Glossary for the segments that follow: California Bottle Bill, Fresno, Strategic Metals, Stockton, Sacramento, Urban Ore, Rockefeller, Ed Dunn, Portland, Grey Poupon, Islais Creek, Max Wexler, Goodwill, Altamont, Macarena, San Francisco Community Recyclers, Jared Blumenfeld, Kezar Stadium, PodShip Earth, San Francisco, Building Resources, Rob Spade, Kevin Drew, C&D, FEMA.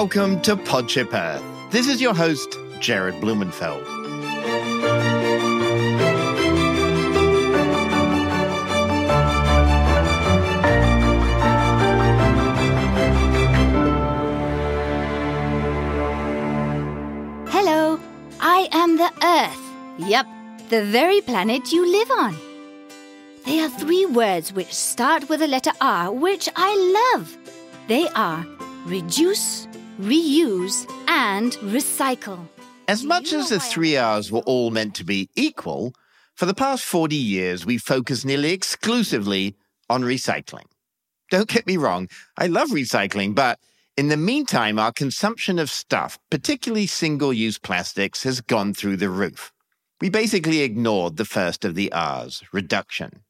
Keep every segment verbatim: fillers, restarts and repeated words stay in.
Welcome to PodShip Earth. This is your host, Jared Blumenfeld. Hello, I am the Earth. Yep, the very planet you live on. They are three words which start with the letter R, which I love. They are reduce, reuse, and recycle. As much as the three R's were all meant to be equal, for the past forty years, we focus nearly exclusively on recycling. Don't get me wrong, I love recycling, but in the meantime, our consumption of stuff, particularly single-use plastics, has gone through the roof. We basically ignored the first of the R's, reduction.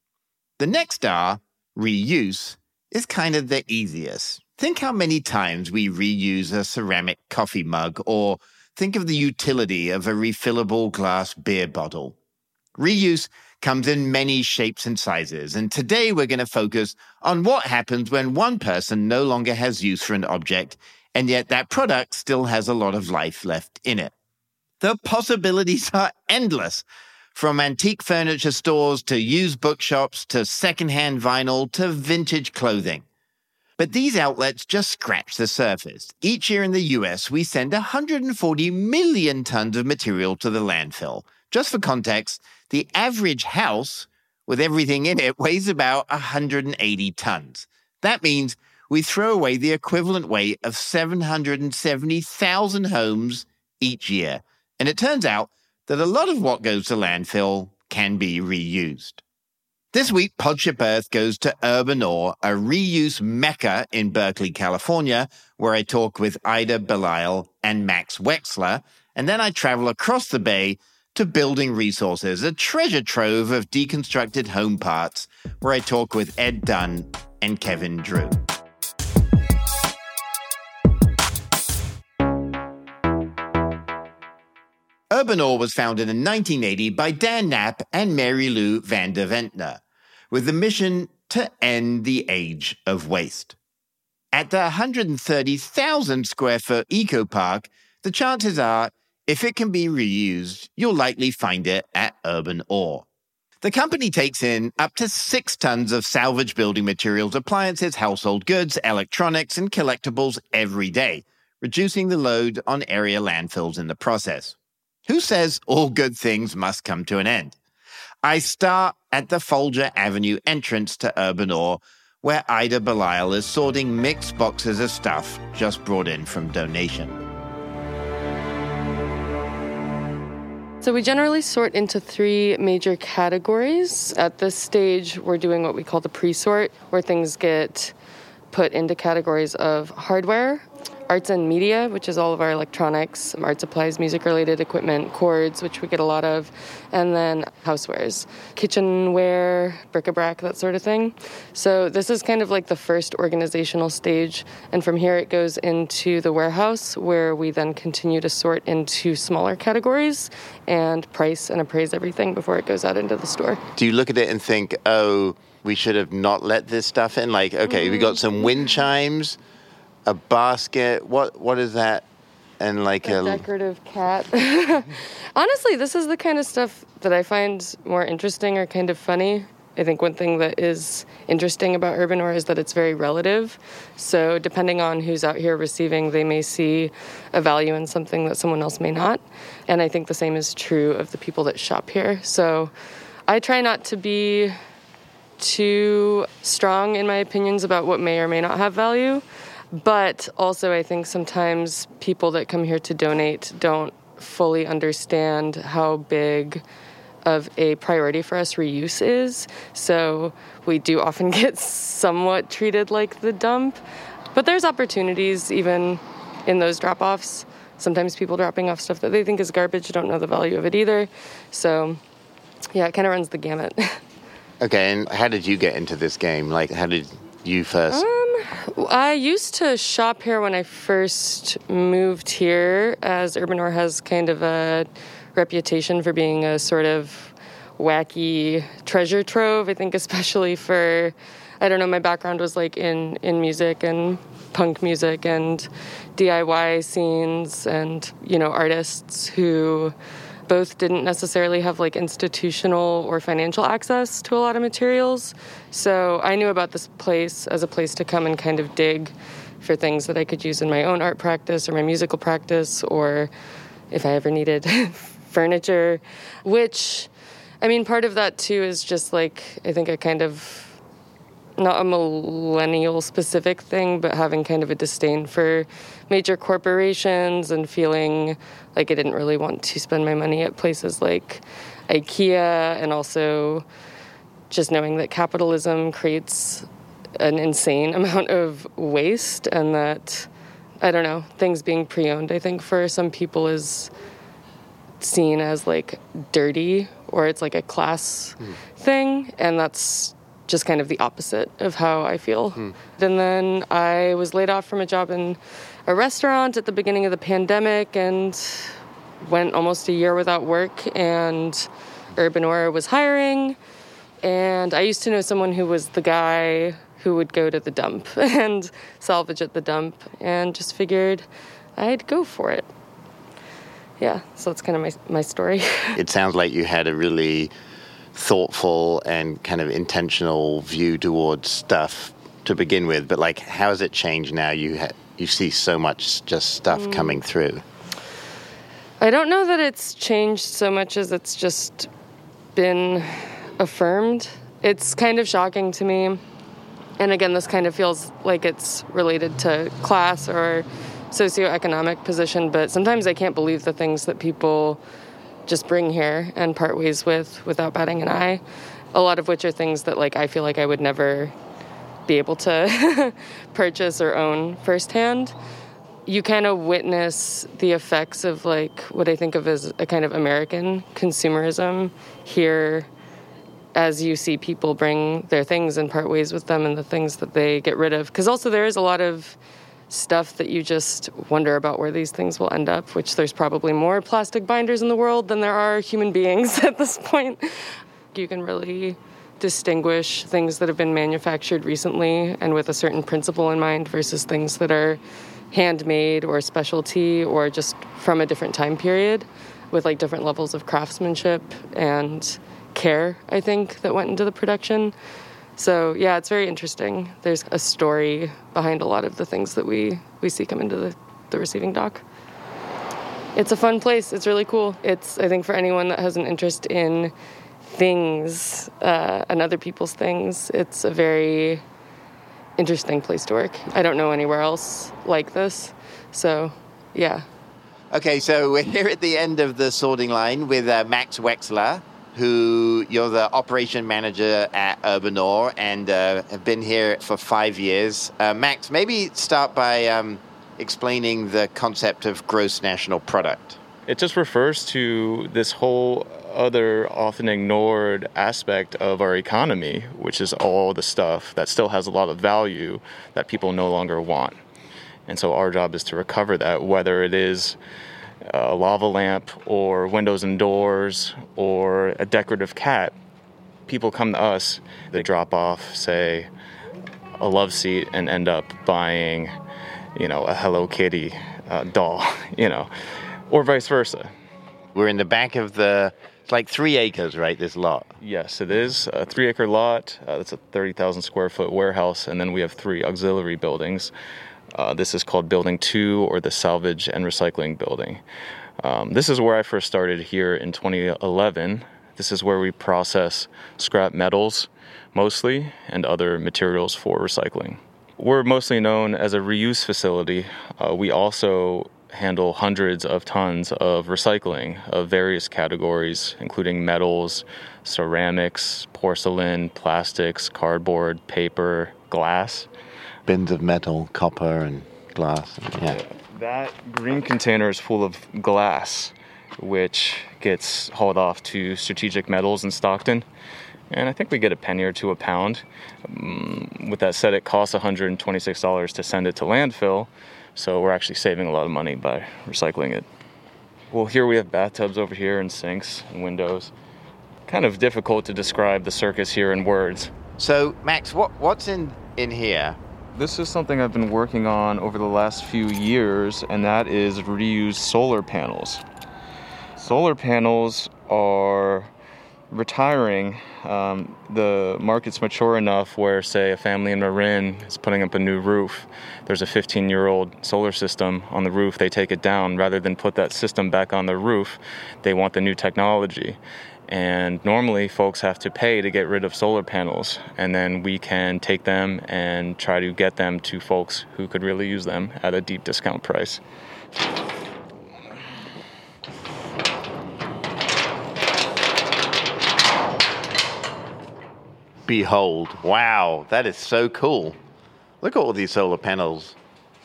The next R, reuse, is kind of the easiest. Think how many times we reuse a ceramic coffee mug, or think of the utility of a refillable glass beer bottle. Reuse comes in many shapes and sizes, and today we're going to focus on what happens when one person no longer has use for an object, and yet that product still has a lot of life left in it. The possibilities are endless, from antique furniture stores to used bookshops to secondhand vinyl to vintage clothing. But these outlets just scratch the surface. Each year in the U S, we send one hundred forty million tons of material to the landfill. Just for context, the average house with everything in it weighs about one hundred eighty tons. That means we throw away the equivalent weight of seven hundred seventy thousand homes each year. And it turns out that a lot of what goes to landfill can be reused. This week, PodShip Earth goes to Urban Ore, a reuse mecca in Berkeley, California, where I talk with Ida Belisle and Max Wexler, and then I travel across the bay to Building Resources, a treasure trove of deconstructed home parts, where I talk with Ed Dunn and Kevin Drew. Urban Ore was founded in nineteen eighty by Dan Knapp and Mary Lou Van Deventer, with the mission to end the age of waste. At the one hundred thirty thousand square foot eco park, the chances are, if it can be reused, you'll likely find it at Urban Ore. The company takes in up to six tons of salvage building materials, appliances, household goods, electronics, and collectibles every day, reducing the load on area landfills in the process. Who says all good things must come to an end? I start at the Folger Avenue entrance to Urban Ore, where Ida Belisle is sorting mixed boxes of stuff just brought in from donation. So we generally sort into three major categories. At this stage, we're doing what we call the pre-sort, where things get put into categories of hardware, arts and media, which is all of our electronics, art supplies, music-related equipment, cords, which we get a lot of, and then housewares, kitchenware, bric-a-brac, that sort of thing. So this is kind of like the first organizational stage, and from here it goes into the warehouse, where we then continue to sort into smaller categories and price and appraise everything before it goes out into the store. Do you look at it and think, oh, we should have not let this stuff in? Like, okay, mm-hmm. We got some wind chimes, a basket, what what is that? And like a, a... decorative cat. Honestly, this is the kind of stuff that I find more interesting or kind of funny. I think one thing that is interesting about Urban Ore is that it's very relative. So depending on who's out here receiving, they may see a value in something that someone else may not. And I think the same is true of the people that shop here. So I try not to be too strong in my opinions about what may or may not have value. But also, I think sometimes people that come here to donate don't fully understand how big of a priority for us reuse is. So we do often get somewhat treated like the dump. But there's opportunities even in those drop-offs. Sometimes people dropping off stuff that they think is garbage don't know the value of it either. So, yeah, it kind of runs the gamut. Okay, and how did you get into this game? Like, how did you first... Um, I used to shop here when I first moved here, as Urban Ore has kind of a reputation for being a sort of wacky treasure trove, I think, especially for, I don't know, my background was like in, in music and punk music and D I Y scenes and, you know, artists who both didn't necessarily have like institutional or financial access to a lot of materials. So I knew about this place as a place to come and kind of dig for things that I could use in my own art practice or my musical practice, or if I ever needed furniture, which, I mean, part of that too is just like, I think a kind of, not a millennial specific thing, but having kind of a disdain for major corporations and feeling like I didn't really want to spend my money at places like IKEA, and also just knowing that capitalism creates an insane amount of waste, and that, I don't know, things being pre-owned, I think, for some people is seen as like dirty, or it's like a class mm. thing, and that's just kind of the opposite of how I feel. Mm. And then I was laid off from a job in a restaurant at the beginning of the pandemic and went almost a year without work, and Urban Ore was hiring, and I used to know someone who was the guy who would go to the dump and salvage at the dump, and just figured I'd go for it. Yeah, so that's kind of my my story. It sounds like you had a really thoughtful and kind of intentional view towards stuff to begin with, but like, how has it changed now? You ha- you see so much just stuff mm. coming through. I don't know that it's changed so much as it's just been affirmed. It's kind of shocking to me. And again, this kind of feels like it's related to class or socioeconomic position, but sometimes I can't believe the things that people just bring here and part ways with without batting an eye, a lot of which are things that like I feel like I would never be able to purchase or own firsthand. You kind of witness the effects of like what I think of as a kind of American consumerism here, as you see people bring their things and part ways with them and the things that they get rid of. Because also there is a lot of stuff that you just wonder about where these things will end up, which there's probably more plastic binders in the world than there are human beings at this point. You can really distinguish things that have been manufactured recently and with a certain principle in mind versus things that are handmade or specialty or just from a different time period with like different levels of craftsmanship and care, I think, that went into the production. So, yeah, it's very interesting. There's a story behind a lot of the things that we, we see come into the, the receiving dock. It's a fun place. It's really cool. It's, I think, for anyone that has an interest in things uh, and other people's things, it's a very interesting place to work. I don't know anywhere else like this. So, yeah. Okay, so we're here at the end of the sorting line with uh, Max Wexler, who you're the operation manager at Urban Ore and uh, have been here for five years. Uh, Max, maybe start by um, explaining the concept of gross national product. It just refers to this whole other often ignored aspect of our economy, which is all the stuff that still has a lot of value that people no longer want. And so our job is to recover that, whether it is a lava lamp or windows and doors or a decorative cat. People come to us, they drop off, say, a love seat and end up buying, you know, a Hello Kitty uh, doll, you know, or vice versa. We're in the back of the, it's like three acres, right, this lot? Yes, it is a three acre lot. Uh, it's a thirty thousand square foot warehouse. And then we have three auxiliary buildings. Uh, this is called Building two, or the Salvage and Recycling Building. Um, this is where I first started here in twenty eleven. This is where we process scrap metals, mostly, and other materials for recycling. We're mostly known as a reuse facility. Uh, we also handle hundreds of tons of recycling of various categories, including metals, ceramics, porcelain, plastics, cardboard, paper, glass. Bins of metal, copper, and glass. And, yeah. That green container is full of glass, which gets hauled off to Strategic Metals in Stockton. And I think we get a penny or two a pound. Um, with that said, it costs one hundred twenty-six dollars to send it to landfill. So we're actually saving a lot of money by recycling it. Well, here we have bathtubs over here and sinks and windows. kind of difficult to describe the circus here in words. So, Max, what what's in, in here? This is something I've been working on over the last few years, and that is reused solar panels. Solar panels are retiring. Um, the market's mature enough where, say, a family in Marin is putting up a new roof. There's a fifteen-year-old solar system on the roof. They take it down. Rather than put that system back on the roof, they want the new technology. And normally folks have to pay to get rid of solar panels, and then we can take them and try to get them to folks who could really use them at a deep discount price. Behold. Wow, that is so cool. Look at all these solar panels.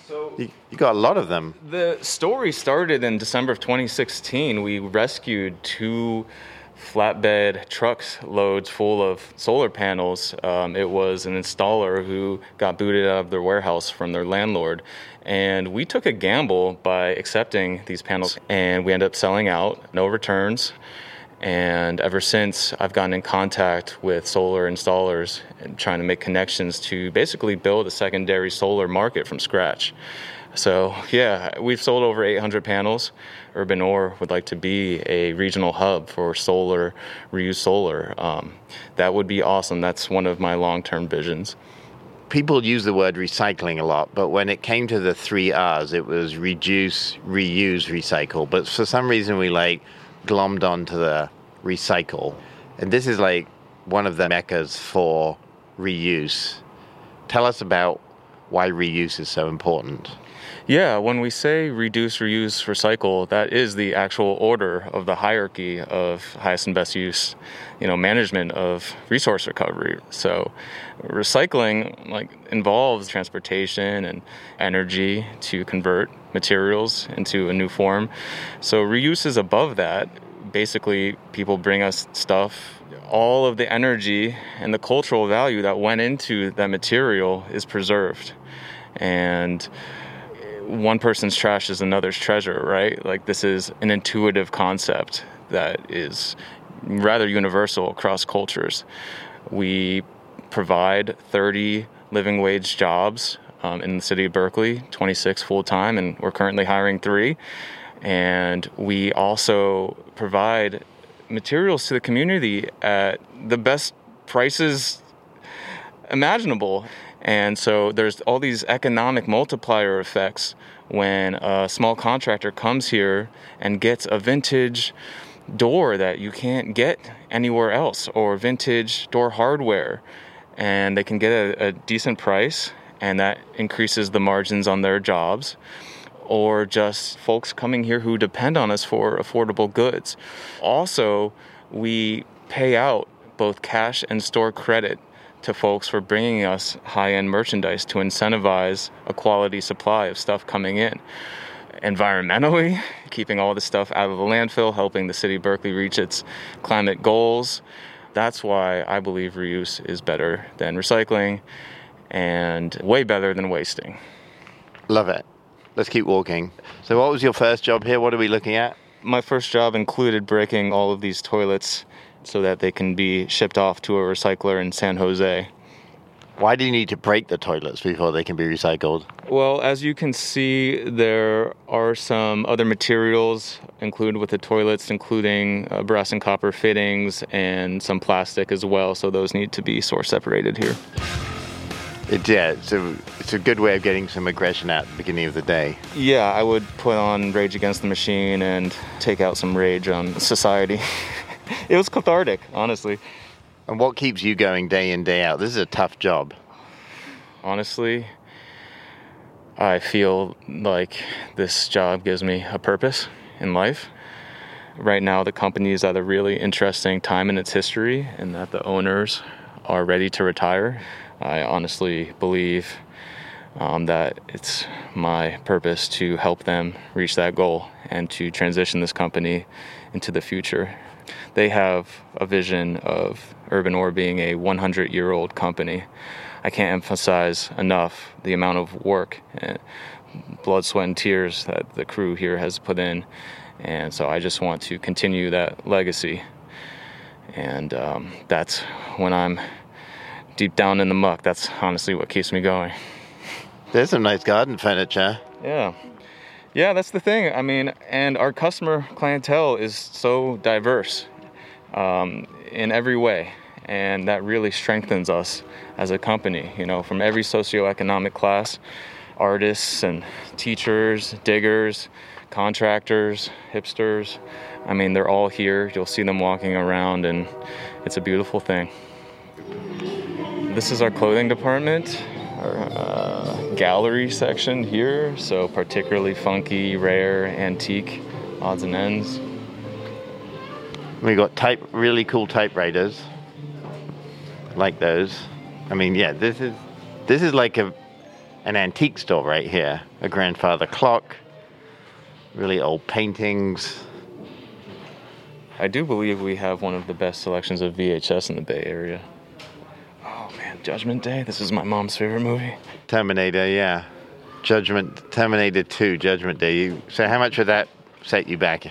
So you, you got a lot of them. The story started in December of twenty sixteen. We rescued two flatbed trucks loads full of solar panels. Um, it was an installer who got booted out of their warehouse from their landlord. And we took a gamble by accepting these panels, and we ended up selling out, no returns. And ever since, I've gotten in contact with solar installers and trying to make connections to basically build a secondary solar market from scratch. So yeah, we've sold over eight hundred panels. Urban Ore would like to be a regional hub for solar, reuse solar. Um, that would be awesome. That's one of my long-term visions. People use the word recycling a lot, but when it came to the three R's, it was reduce, reuse, recycle. But for some reason, we like glommed onto the recycle. And this is like one of the meccas for reuse. Tell us about why reuse is so important. Yeah, when we say reduce, reuse, recycle, that is the actual order of the hierarchy of highest and best use, you know, management of resource recovery. So recycling, like, involves transportation and energy to convert materials into a new form. So reuse is above that. Basically, people bring us stuff. All of the energy and the cultural value that went into that material is preserved. And one person's trash is another's treasure, right? Like, this is an intuitive concept that is rather universal across cultures. We provide thirty living wage jobs um, in the city of Berkeley, twenty-six full-time, and we're currently hiring three. And we also provide materials to the community at the best prices imaginable. And so there's all these economic multiplier effects when a small contractor comes here and gets a vintage door that you can't get anywhere else, or vintage door hardware, and they can get a, a decent price, and that increases the margins on their jobs, or just folks coming here who depend on us for affordable goods. Also, we pay out both cash and store credit to folks for bringing us high-end merchandise to incentivize a quality supply of stuff coming in. Environmentally, keeping all this stuff out of the landfill, helping the city of Berkeley reach its climate goals. That's why I believe reuse is better than recycling and way better than wasting. Love it. Let's keep walking. So what was your first job here? What are we looking at? My first job included breaking all of these toilets so that they can be shipped off to a recycler in San Jose. Why do you need to break the toilets before they can be recycled? Well, as you can see, there are some other materials included with the toilets, including uh, brass and copper fittings and some plastic as well, so those need to be source separated here. It, yeah, it's a, it's a good way of getting some aggression out at the beginning of the day. Yeah, I would put on Rage Against the Machine and take out some rage on society. It was cathartic, honestly. And what keeps you going day in, day out? This is a tough job. Honestly, I feel like this job gives me a purpose in life. Right now, the company is at a really interesting time in its history, and that the owners are ready to retire. I honestly believe um, that it's my purpose to help them reach that goal and to transition this company into the future. They have a vision of Urban Ore being a one hundred-year-old company. I can't emphasize enough the amount of work, and blood, sweat, and tears that the crew here has put in. And so I just want to continue that legacy. And um, that's when I'm deep down in the muck. That's honestly what keeps me going. There's some nice garden furniture. Yeah. Yeah, that's the thing. I mean, and our customer clientele is so diverse um, in every way. And that really strengthens us as a company, you know, from every socioeconomic class, artists and teachers, diggers, contractors, hipsters. I mean, they're all here. You'll see them walking around, and it's a beautiful thing. This is our clothing department, our uh, gallery section here. So particularly funky, rare, antique, odds and ends. We got type, really cool typewriters, like those. I mean, yeah, this is this is like a an antique store right here. A grandfather clock, really old paintings. I do believe we have one of the best selections of V H S in the Bay Area. Oh man, Judgment Day, this is my mom's favorite movie. Terminator, yeah. Judgment, Terminator two, Judgment Day. You, so how much of that set you back?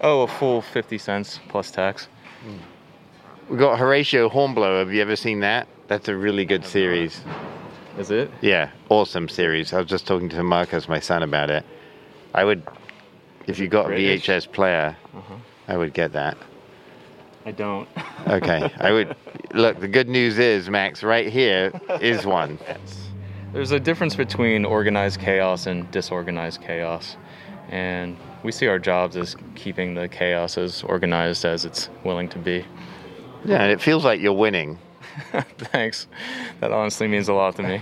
Oh, a full fifty cents plus tax. Mm. We got Horatio Hornblower, have you ever seen that? That's a really good series. Not. Is it? Yeah, awesome series. I was just talking to Marcus, my son, about it. I would, if you got a V H S player, uh-huh. I would get that. I don't. Okay. I would. Look, the good news is, Max, right here is one. Yes. There's a difference between organized chaos and disorganized chaos. And we see our jobs as keeping the chaos as organized as it's willing to be. Yeah, and it feels like you're winning. Thanks. That honestly means a lot to me.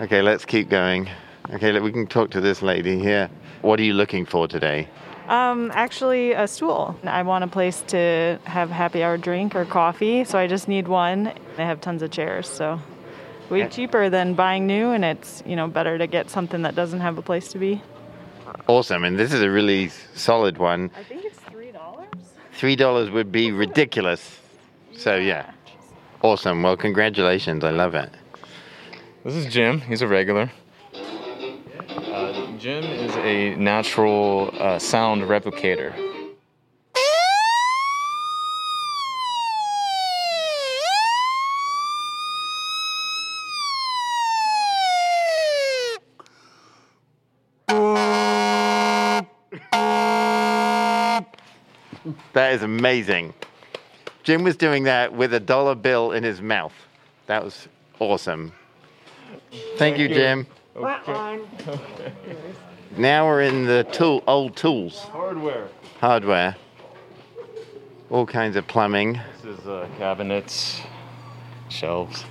Okay, let's keep going. Okay, we can talk to this lady here. What are you looking for today? Um, actually, a stool. I want a place to have happy hour drink or coffee, so I just need one. I have tons of chairs, so way cheaper than buying new, and it's, you know, better to get something that doesn't have a place to be. Awesome, and this is a really solid one. I think it's three dollars. three dollars would be ridiculous. So, yeah. Awesome. Well, congratulations. I love it. This is Jim. He's a regular. Uh, Jim is a natural uh, sound replicator. That is amazing. Jim was doing that with a dollar bill in his mouth. That was awesome. Thank, Thank you, you, Jim. Okay. Okay. Now we're in the tool, old tools. Hardware. Hardware. All kinds of plumbing. This is uh, cabinets, shelves.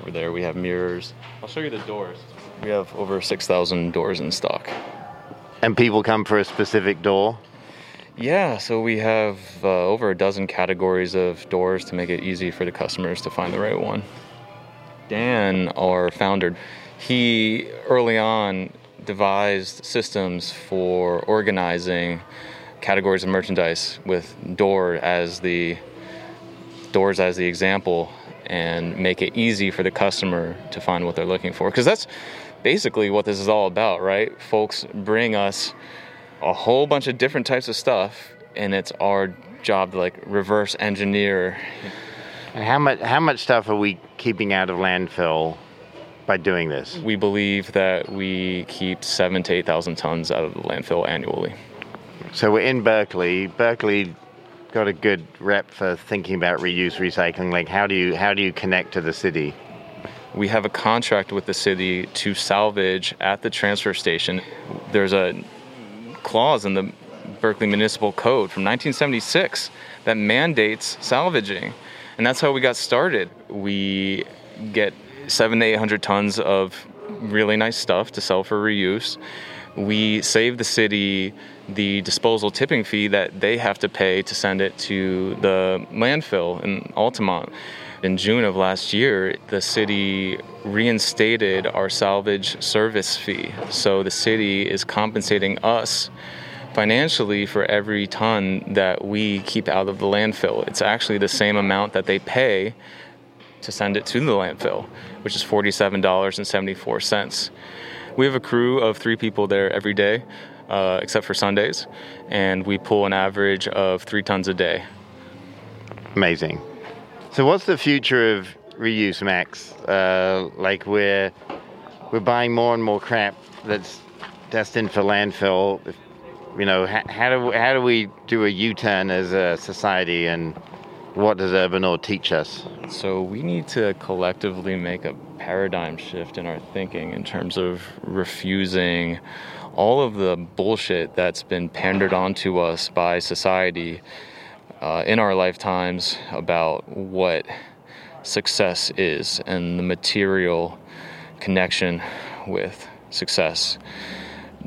Over there we have mirrors. I'll show you the doors. We have over six thousand doors in stock. And people come for a specific door? Yeah, so we have uh, over a dozen categories of doors to make it easy for the customers to find the right one. Dan, our founder, he early on devised systems for organizing categories of merchandise with door as the doors as the example, and make it easy for the customer to find what they're looking for. Because that's basically what this is all about, right? Folks bring us a whole bunch of different types of stuff, and it's our job to like reverse engineer. And how much how much stuff are we keeping out of landfill? By doing this, we believe that we keep seven to eight thousand tons out of the landfill annually. So we're in Berkeley. Berkeley got a good rep for thinking about reuse, recycling. Like, how do you how do you connect to the city? We have a contract with the city to salvage at the transfer station. There's a clause in the Berkeley Municipal Code from nineteen seventy-six that mandates salvaging, and that's how we got started. We get seven to eight hundred tons of really nice stuff to sell for reuse. We save the city the disposal tipping fee that they have to pay to send it to the landfill in Altamont. In June of last year, the city reinstated our salvage service fee. So the city is compensating us financially for every ton that we keep out of the landfill. It's actually the same amount that they pay to send it to the landfill, which is forty-seven dollars and seventy-four cents. We have a crew of three people there every day, uh, except for Sundays, and we pull an average of three tons a day. Amazing. So what's the future of reuse, Max? Uh, like we're we're buying more and more crap that's destined for landfill. You know, how, how do how do we do a U-turn as a society, and what does Urban Ore teach us? So we need to collectively make a paradigm shift in our thinking in terms of refusing all of the bullshit that's been pandered onto us by society uh, in our lifetimes about what success is and the material connection with success.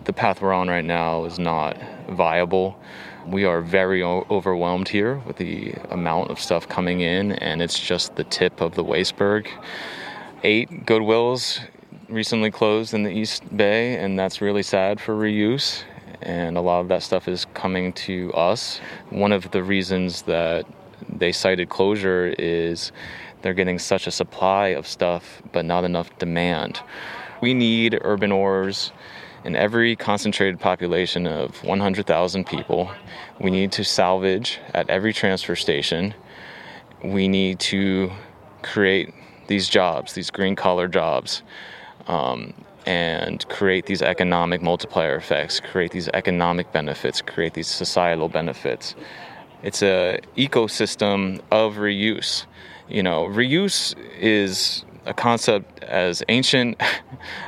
The path we're on right now is not viable. We are very o- overwhelmed here with the amount of stuff coming in, and it's just the tip of the iceberg. Eight Goodwills recently closed in the East Bay, and that's really sad for reuse, and a lot of that stuff is coming to us. One of the reasons that they cited closure is they're getting such a supply of stuff but not enough demand. We need urban ores in every concentrated population of one hundred thousand people. We need to salvage at every transfer station. We need to create these jobs, these green-collar jobs, um, and create these economic multiplier effects, create these economic benefits, create these societal benefits. It's a ecosystem of reuse. You know, reuse is a concept as ancient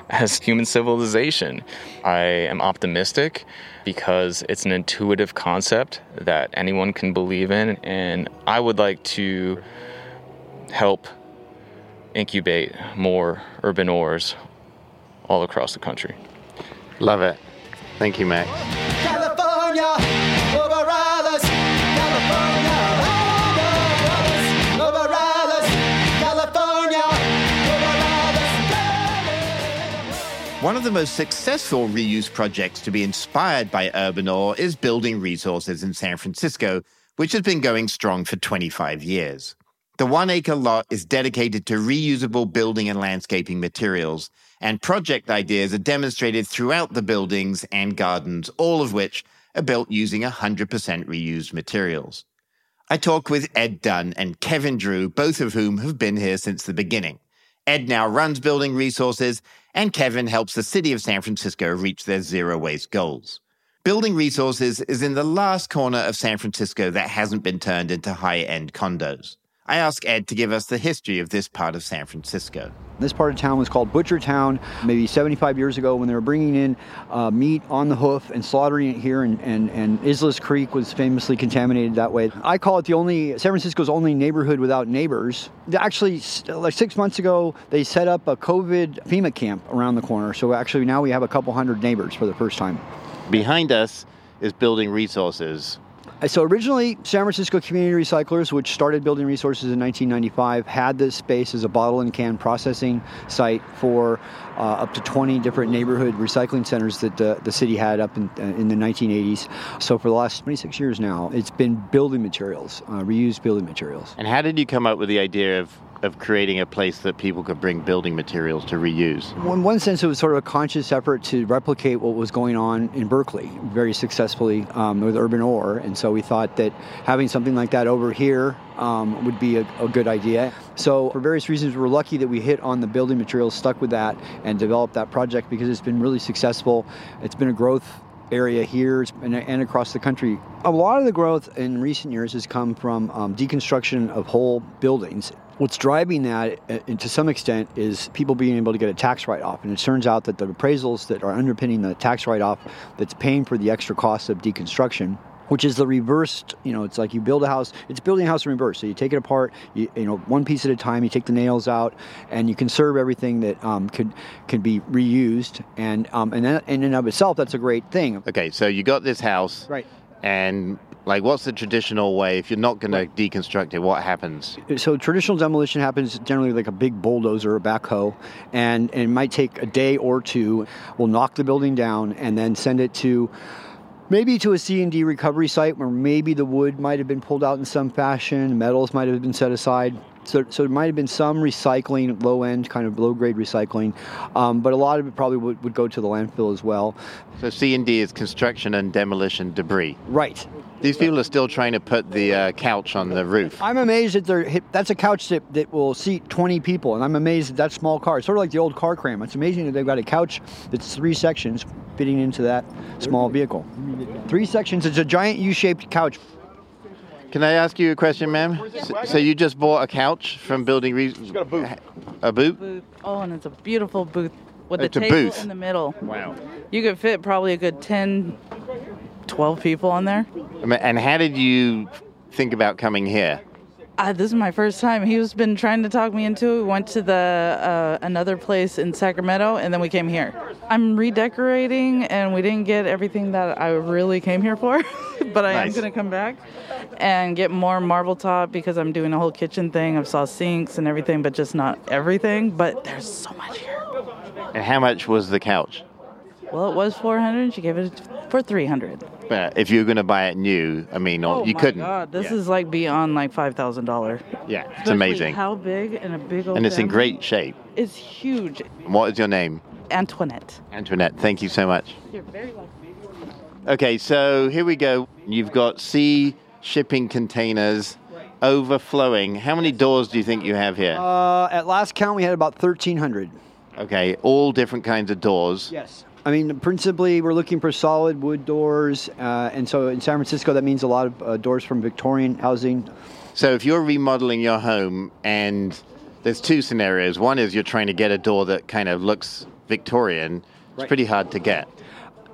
as human civilization. I am optimistic because it's an intuitive concept that anyone can believe in, and I would like to help incubate more urban ores all across the country. Love it. Thank you, Mac. California! One of the most successful reuse projects to be inspired by Urban Ore is Building Resources in San Francisco, which has been going strong for twenty-five years. The one-acre lot is dedicated to reusable building and landscaping materials, and project ideas are demonstrated throughout the buildings and gardens, all of which are built using one hundred percent reused materials. I talk with Ed Dunn and Kevin Drew, both of whom have been here since the beginning. Ed now runs Building Resources, and Kevin helps the city of San Francisco reach their zero-waste goals. Building Resources is in the last corner of San Francisco that hasn't been turned into high-end condos. I ask Ed to give us the history of this part of San Francisco. This part of town was called Butcher Town maybe seventy-five years ago, when they were bringing in uh, meat on the hoof and slaughtering it here, and, and, and Islais Creek was famously contaminated that way. I call it the only, San Francisco's only neighborhood without neighbors. Actually, like six months ago, they set up a COVID FEMA camp around the corner, so actually now we have a couple hundred neighbors for the first time. Behind us is Building Resources. So originally, San Francisco Community Recyclers, which started Building Resources in nineteen ninety-five, had this space as a bottle and can processing site for uh, up to twenty different neighborhood recycling centers that uh, the city had up in, uh, in the nineteen eighties. So for the last twenty-six years now, it's been building materials, uh, reused building materials. And how did you come up with the idea of of creating a place that people could bring building materials to reuse? Well, in one sense, it was sort of a conscious effort to replicate what was going on in Berkeley very successfully um, with Urban Ore. And so we thought that having something like that over here um, would be a, a good idea. So for various reasons, we were lucky that we hit on the building materials, stuck with that, and developed that project because it's been really successful. It's been a growth area here and, and across the country. A lot of the growth in recent years has come from um, deconstruction of whole buildings. What's driving that, and to some extent, is people being able to get a tax write-off. And it turns out that the appraisals that are underpinning the tax write-off that's paying for the extra cost of deconstruction, which is the reversed, you know, it's like you build a house, it's building a house in reverse. So you take it apart, you, you know, one piece at a time, you take the nails out, and you conserve everything that um, could could be reused. And um, and that, in and of itself, that's a great thing. Okay, so you got this house. Right. And like, what's the traditional way? If you're not going to deconstruct it, what happens? So traditional demolition happens generally like a big bulldozer, a backhoe, and, and it might take a day or two. We'll knock the building down and then send it to maybe to a C and D recovery site where maybe the wood might have been pulled out in some fashion, metals might have been set aside. So, so there might have been some recycling, low-end, kind of low-grade recycling, um, but a lot of it probably would, would go to the landfill as well. So C and D is construction and demolition debris. Right. These people are still trying to put the uh, couch on the roof. I'm amazed that they're, that's a couch that, that will seat twenty people, and I'm amazed that that small car, it's sort of like the old car cram. It's amazing that they've got a couch that's three sections fitting into that small vehicle. Three sections, it's a giant U-shaped couch. Can I ask you a question, ma'am? So you just bought a couch from Building Resources? She's got a booth. A booth? Oh, and it's a beautiful booth with it's a table booth. In the middle. Wow. You could fit probably a good ten, twelve people on there. And how did you think about coming here? Uh, this is my first time. He's been trying to talk me into it. We went to the uh, another place in Sacramento, and then we came here. I'm redecorating, and we didn't get everything that I really came here for, but I nice. am going to come back and get more marble top because I'm doing a whole kitchen thing. I saw sinks and everything, but just not everything. But there's so much here. And how much was the couch? Well, it was four hundred dollars. She gave it for three hundred dollars. But if you're going to buy it new, I mean, oh you couldn't. Oh, my God. This yeah. is like beyond like five thousand dollars. Yeah, it's especially amazing. How big and a big old And it's family. In great shape. It's huge. What is your name? Antoinette. Antoinette, thank you so much. You're very lucky. Okay, so here we go. You've got sea shipping containers overflowing. How many doors do you think you have here? Uh, at last count, we had about thirteen hundred. Okay, all different kinds of doors. Yes. I mean, principally, we're looking for solid wood doors. Uh, and so in San Francisco, that means a lot of uh, doors from Victorian housing. So if you're remodeling your home, and there's two scenarios. One is you're trying to get a door that kind of looks Victorian. It's right. pretty hard to get.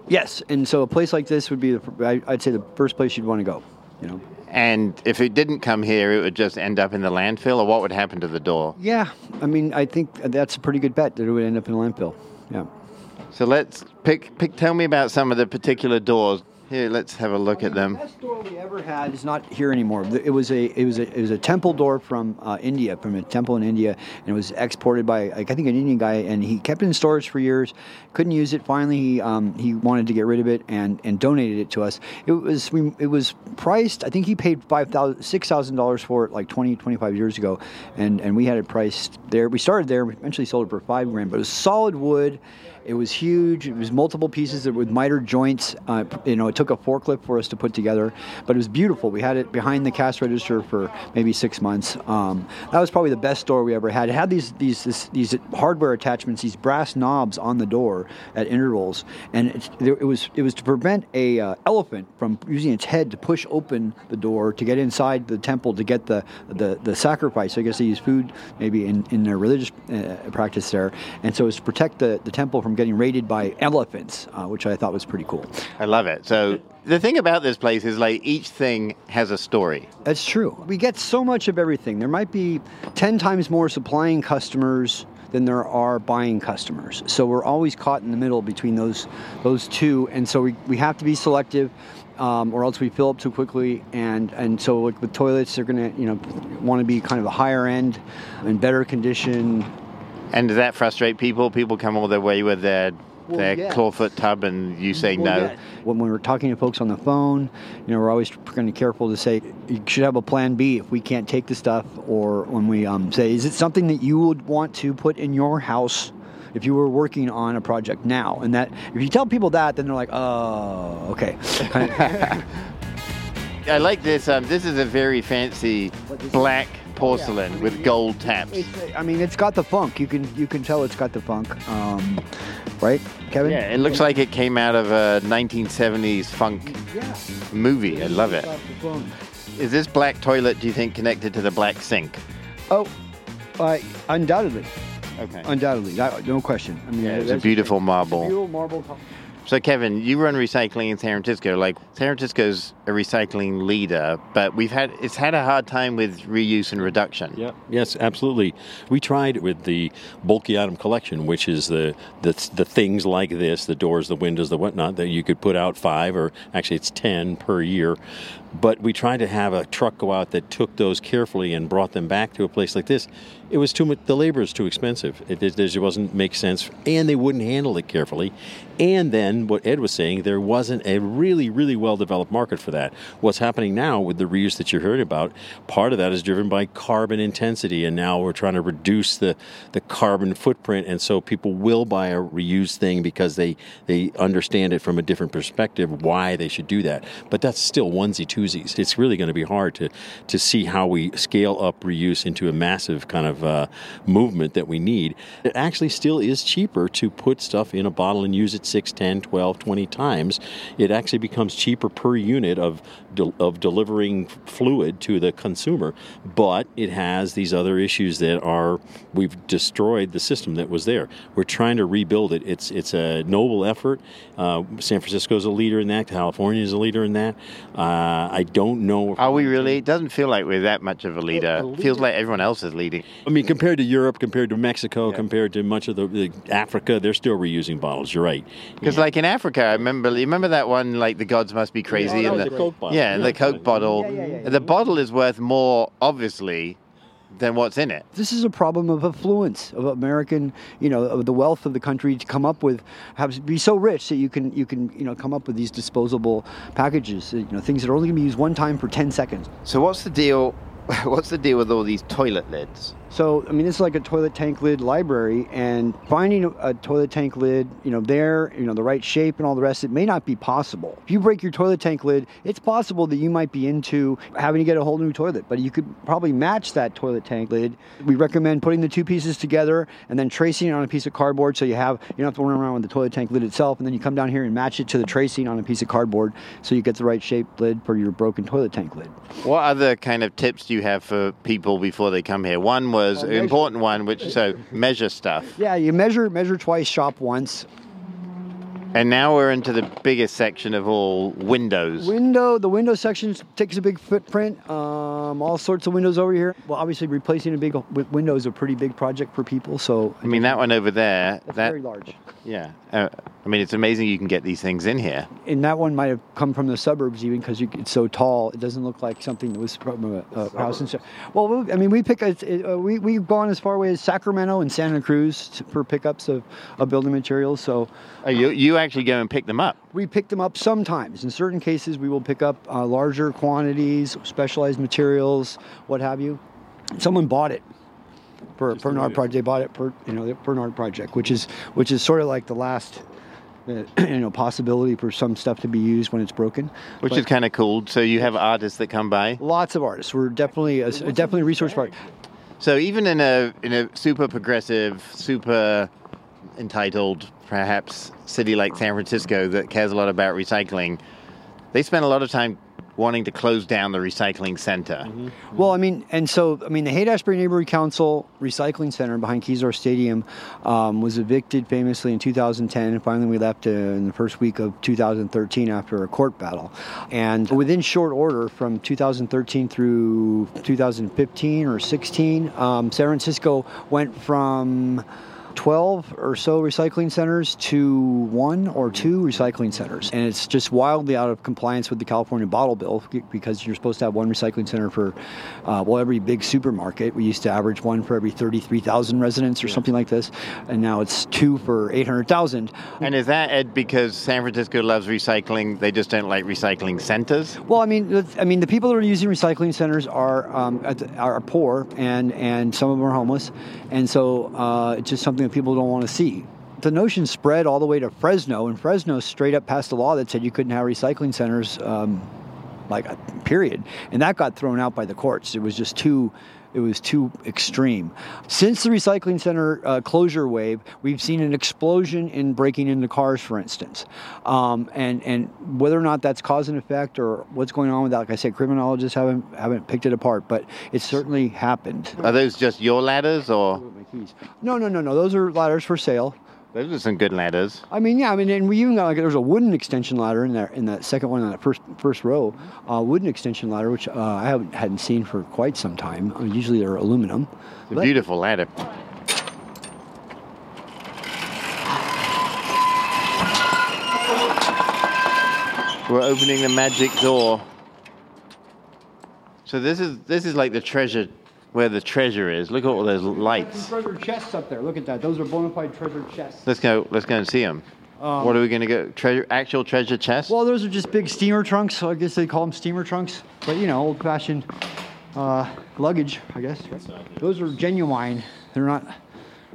Yes. And so a place like this would be, the, I'd say, the first place you'd want to go, you know. And if it didn't come here, it would just end up in the landfill? Or what would happen to the door? Yeah. I mean, I think that's a pretty good bet that it would end up in the landfill. Yeah. So let's pick, pick, tell me about some of the particular doors. Here, let's have a look I mean, at them. The best door we ever had is not here anymore. It was a, it was a, it was a temple door from uh, India, from a temple in India, and it was exported by, like, I think, an Indian guy, and he kept it in storage for years, couldn't use it. Finally, he, um, he wanted to get rid of it and, and donated it to us. It was, we, it was priced. I think he paid five thousand dollars, six thousand dollars for it, like twenty, twenty-five years ago, and, and we had it priced there. We started there. We eventually sold it for five grand, but it was solid wood. It was huge. It was multiple pieces with miter joints. Uh, you know, it took a forklift for us to put together, but it was beautiful. We had it behind the cash register for maybe six months. Um, that was probably the best door we ever had. It had these these this, these hardware attachments, these brass knobs on the door at intervals, and it, it was it was to prevent a uh, elephant from using its head to push open the door to get inside the temple to get the the, the sacrifice. So I guess they use food maybe in in their religious uh, practice there, and so it's to protect the the temple from getting raided by elephants, uh, which I thought was pretty cool. I love it. So the thing about this place is, like, each thing has a story. That's true. We get so much of everything. There might be ten times more supplying customers than there are buying customers. So we're always caught in the middle between those those two. And so we, we have to be selective. Um, or else we fill up too quickly, and, and so like with toilets, they're going to, you know, want to be kind of a higher end and better condition. And does that frustrate people? People come all their way with their well, their yes. clawfoot tub, and you say well, no. Yes. When we're talking to folks on the phone, you know, we're always kind of careful to say you should have a plan B if we can't take the stuff, or when we um, say, is it something that you would want to put in your house if you were working on a project now? And that if you tell people that, then they're like, oh, okay. I like this. Um, this is a very fancy black porcelain yeah. with I mean, gold taps. It's, it's, I mean, it's got the funk. You can you can tell it's got the funk, um, right, Kevin? Yeah, it looks like it came out of a nineteen seventies funk yeah. movie. I love it. Is this black toilet, do you think, connected to the black sink? Oh, uh, undoubtedly. Okay. Undoubtedly, that, no question. I mean, yeah, it's a beautiful marble. It's a beautiful marble. So, Kevin, you run recycling in San Francisco. Like, San Francisco's a recycling leader, but we've had it's had a hard time with reuse and reduction. Yeah. Yes, absolutely. We tried with the bulky item collection, which is the, the the things like this, the doors, the windows, the whatnot, that you could put out five or actually it's ten per year. But we tried to have a truck go out that took those carefully and brought them back to a place like this. It was too much. The labor is too expensive. It, it, it wasn't make sense, and they wouldn't handle it carefully. And then what Ed was saying, there wasn't a really, really well-developed market for that. What's happening now with the reuse that you heard about, part of that is driven by carbon intensity, and now we're trying to reduce the, the carbon footprint, and so people will buy a reused thing because they, they understand it from a different perspective, why they should do that. But that's still onesie-twosie. It's really going to be hard to, to see how we scale up reuse into a massive kind of uh, movement that we need. It actually still is cheaper to put stuff in a bottle and use it six, ten, twelve, twenty times. It actually becomes cheaper per unit of de- of delivering fluid to the consumer, but it has these other issues that are, we've destroyed the system that was there. We're trying to rebuild it. It's, it's a noble effort. Uh, San Francisco is a leader in that. California is a leader in that. Uh, I don't know. Are we really? It doesn't feel like we're that much of a leader. It feels like everyone else is leading. I mean, compared to Europe, compared to Mexico, yeah. compared to much of the, the Africa, they're still reusing bottles. You're right. Because, yeah. like in Africa, I remember. You remember that one, like the gods must be crazy, yeah, and the, the Coke bottle. Yeah, yeah, the Coke bottle. Yeah, yeah, yeah, yeah. The bottle is worth more, obviously, than what's in it. This is a problem of affluence, of American, you know, of the wealth of the country to come up with, have, be so rich that you can, you can, you know, come up with these disposable packages, you know, things that are only going to be used one time for ten seconds. So what's the deal, what's the deal with all these toilet lids? So, I mean, it's like a toilet tank lid library, and finding a toilet tank lid, you know, there, you know, the right shape and all the rest, it may not be possible. If you break your toilet tank lid, it's possible that you might be into having to get a whole new toilet, but you could probably match that toilet tank lid. We recommend putting the two pieces together and then tracing it on a piece of cardboard so you have, you don't have to run around with the toilet tank lid itself, and then you come down here and match it to the tracing on a piece of cardboard so you get the right shaped lid for your broken toilet tank lid. What other kind of tips do you have for people before they come here? One was an important one, which so measure stuff. Yeah, you measure, measure twice, shop once. And now we're into the biggest section of all, windows. Window, the window section takes a big footprint. Um, all sorts of windows over here. Well, obviously, replacing a big window is a pretty big project for people. So I mean, that one over there. That's that, very large. Yeah. Uh, I mean, it's amazing you can get these things in here. And that one might have come from the suburbs, even, because it's so tall. It doesn't look like something that was from a, a house. And so, well, I mean, we pick. A, it, uh, we we've gone as far away as Sacramento and Santa Cruz for pickups of, of building materials. So uh, you you. Actually Actually, go and pick them up. We pick them up sometimes. In certain cases, we will pick up uh, larger quantities, specialized materials, what have you. Someone bought it for for an art project. They bought it for you know for an art project, which is which is sort of like the last uh, you know possibility for some stuff to be used when it's broken, which but is kind of cool. So you have artists that come by. Lots of artists. We're definitely a, definitely a resource park. So even in a in a super progressive, super entitled, perhaps, city like San Francisco that cares a lot about recycling, they spend a lot of time wanting to close down the recycling center. Mm-hmm. Well, I mean, and so, I mean, the Haight Ashbury Neighborhood Council Recycling Center behind Kezar Stadium um, was evicted famously in two thousand ten, and finally we left uh, in the first week of two thousand thirteen after a court battle. And within short order, from two thousand thirteen through two thousand fifteen or sixteen, um, San Francisco went from twelve or so recycling centers to one or two recycling centers. And it's just wildly out of compliance with the California Bottle Bill, because you're supposed to have one recycling center for, uh, well, every big supermarket. We used to average one for every thirty-three thousand residents or something like this. And now it's two for eight hundred thousand. And is that, Ed, because San Francisco loves recycling, they just don't like recycling centers? Well, I mean, I mean, the people that are using recycling centers are um, are poor, and, and some of them are homeless. And so uh, it's just something that people don't want to see. The notion spread all the way to Fresno, and Fresno straight up passed a law that said you couldn't have recycling centers, um, like, period. And that got thrown out by the courts. It was just too... It was too extreme. Since the recycling center uh, closure wave, we've seen an explosion in breaking into cars, for instance. Um, and, and whether or not that's cause and effect or what's going on with that, like I said, criminologists haven't haven't picked it apart, but it's certainly happened. Are those just your ladders or? No, no, no, no. Those are ladders for sale. Those are some good ladders. I mean, yeah. I mean, and we even got like there's a wooden extension ladder in there in that second one on that first first row, uh, wooden extension ladder, which uh, I haven't hadn't seen for quite some time. I mean, usually they're aluminum. It's a but, beautiful ladder. We're opening the magic door. So this is this is like the treasure, where the treasure is. Look at all those lights. There's treasure chests up there. Look at that. Those are bona fide treasure chests. Let's go. Let's go and see them. Um, what are we going to go? Treasure, actual treasure chests? Well, those are just big steamer trunks. I guess they call them steamer trunks, but you know, old-fashioned uh, luggage, I guess. Right? Those are genuine. They're not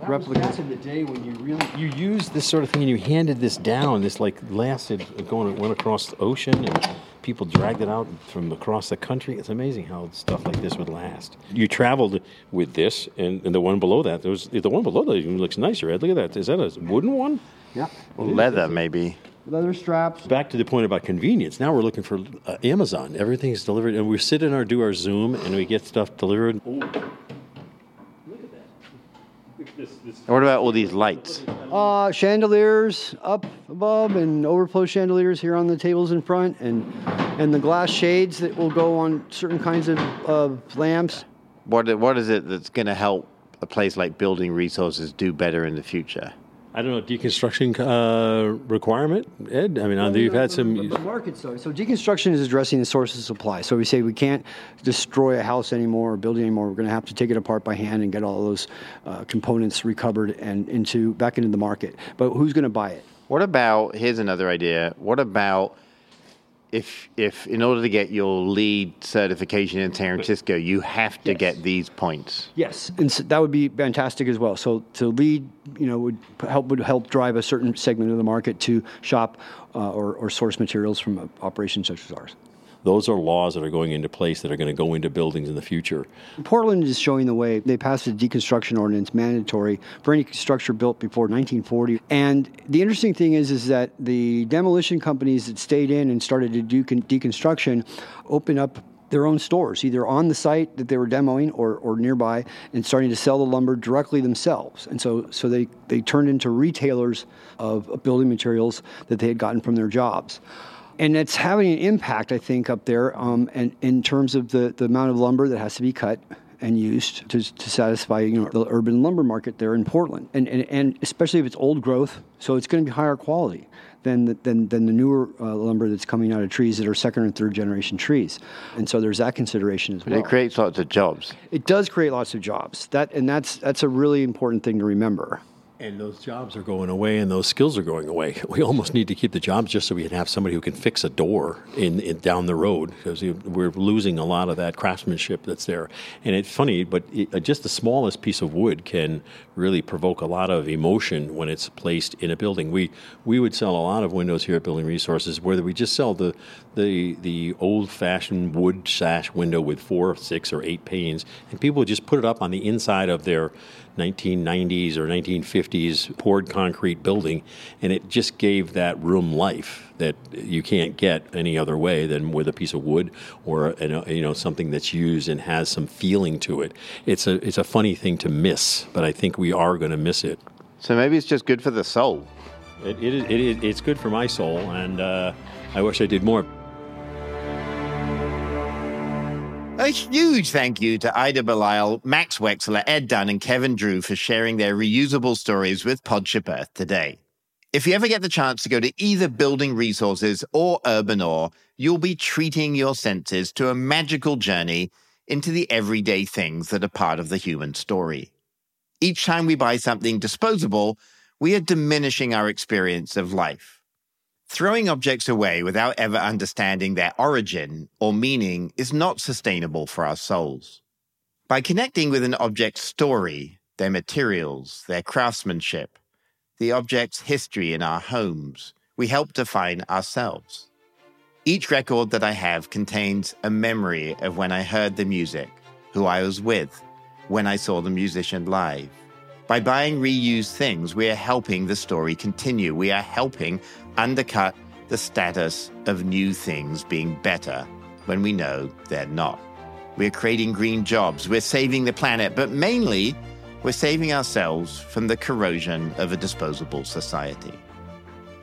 replicas. Back in the day when you really you used this sort of thing and you handed this down. This like lasted going went across the ocean and people dragged it out from across the country. It's amazing how stuff like this would last. You traveled with this, and, and the one below that. There was the one below that even looks nicer. Ed, look at that. Is that a wooden one? Yeah. Well, leather, maybe. Leather straps. Back to the point about convenience. Now we're looking for uh, Amazon. Everything's delivered. And we sit in our, do our Zoom, and we get stuff delivered. Oh. Look at that. Look at this, this. What about all these lights? Uh, chandeliers up above and overflow chandeliers here on the tables in front, and and the glass shades that will go on certain kinds of uh, lamps. What What is it that's going to help a place like Building Resources do better in the future? I don't know, deconstruction uh, requirement, Ed? I mean, well, you've had some... Market, so. so deconstruction is addressing the source of supply. So we say we can't destroy a house anymore or building anymore. We're going to have to take it apart by hand and get all those uh, components recovered and into back into the market. But who's going to buy it? What about, here's another idea, what about if if in order to get your LEED certification in San Francisco, you have to yes. get these points. Yes, and so that would be fantastic as well. So to LEED, you know, would help would help drive a certain segment of the market to shop uh, or, or source materials from operations such as ours. Those are laws that are going into place that are going to go into buildings in the future. Portland is showing the way. They passed a deconstruction ordinance mandatory for any structure built before nineteen forty. And the interesting thing is, is that the demolition companies that stayed in and started to do deconstruction opened up their own stores, either on the site that they were demoing or, or nearby, and starting to sell the lumber directly themselves. And so so they, they turned into retailers of building materials that they had gotten from their jobs. And it's having an impact, I think, up there um, and in terms of the, the amount of lumber that has to be cut and used to, to satisfy, you know, the urban lumber market there in Portland. And, and, and especially if it's old growth, so it's going to be higher quality than the, than, than the newer uh, lumber that's coming out of trees that are second and third generation trees. And so there's that consideration as but well. It creates lots of jobs. It does create lots of jobs. That and that's that's a really important thing to remember. And those jobs are going away, and those skills are going away. We almost need to keep the jobs just so we can have somebody who can fix a door in, in down the road, because we're losing a lot of that craftsmanship that's there. And it's funny, but it, just the smallest piece of wood can really provoke a lot of emotion when it's placed in a building. We we would sell a lot of windows here at Building Resources, whether we just sell the the the old-fashioned wood sash window with four, six, or eight panes, and people would just put it up on the inside of their nineteen nineties or nineteen fifties poured concrete building, and it just gave that room life that you can't get any other way than with a piece of wood or, you know, something that's used and has some feeling to it. It's a it's a funny thing to miss, but I think we are going to miss it. So maybe it's just good for the soul. It, it is. It is. It's good for my soul, and uh, I wish I did more. A huge thank you to Ida Belisle, Max Wexler, Ed Dunn, and Kevin Drew for sharing their reusable stories with PodShip Earth today. If you ever get the chance to go to either Building Resources or Urban Ore, you'll be treating your senses to a magical journey into the everyday things that are part of the human story. Each time we buy something disposable, we are diminishing our experience of life. Throwing objects away without ever understanding their origin or meaning is not sustainable for our souls. By connecting with an object's story, their materials, their craftsmanship, the object's history in our homes, we help define ourselves. Each record that I have contains a memory of when I heard the music, who I was with, when I saw the musician live. By buying reused things, we are helping the story continue. We are helping undercut the status of new things being better when we know they're not. We're creating green jobs. We're saving the planet, but mainly we're saving ourselves from the corrosion of a disposable society.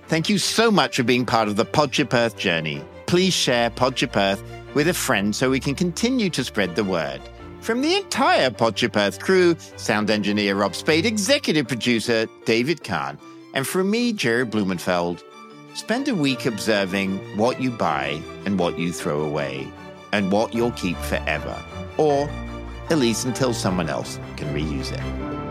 Thank you so much for being part of the PodShip Earth journey. Please share PodShip Earth with a friend so we can continue to spread the word. From the entire PodShip Earth crew, sound engineer Rob Spade, executive producer David Kahn, and from me, Jared Blumenfeld, spend a week observing what you buy and what you throw away, and what you'll keep forever, or at least until someone else can reuse it.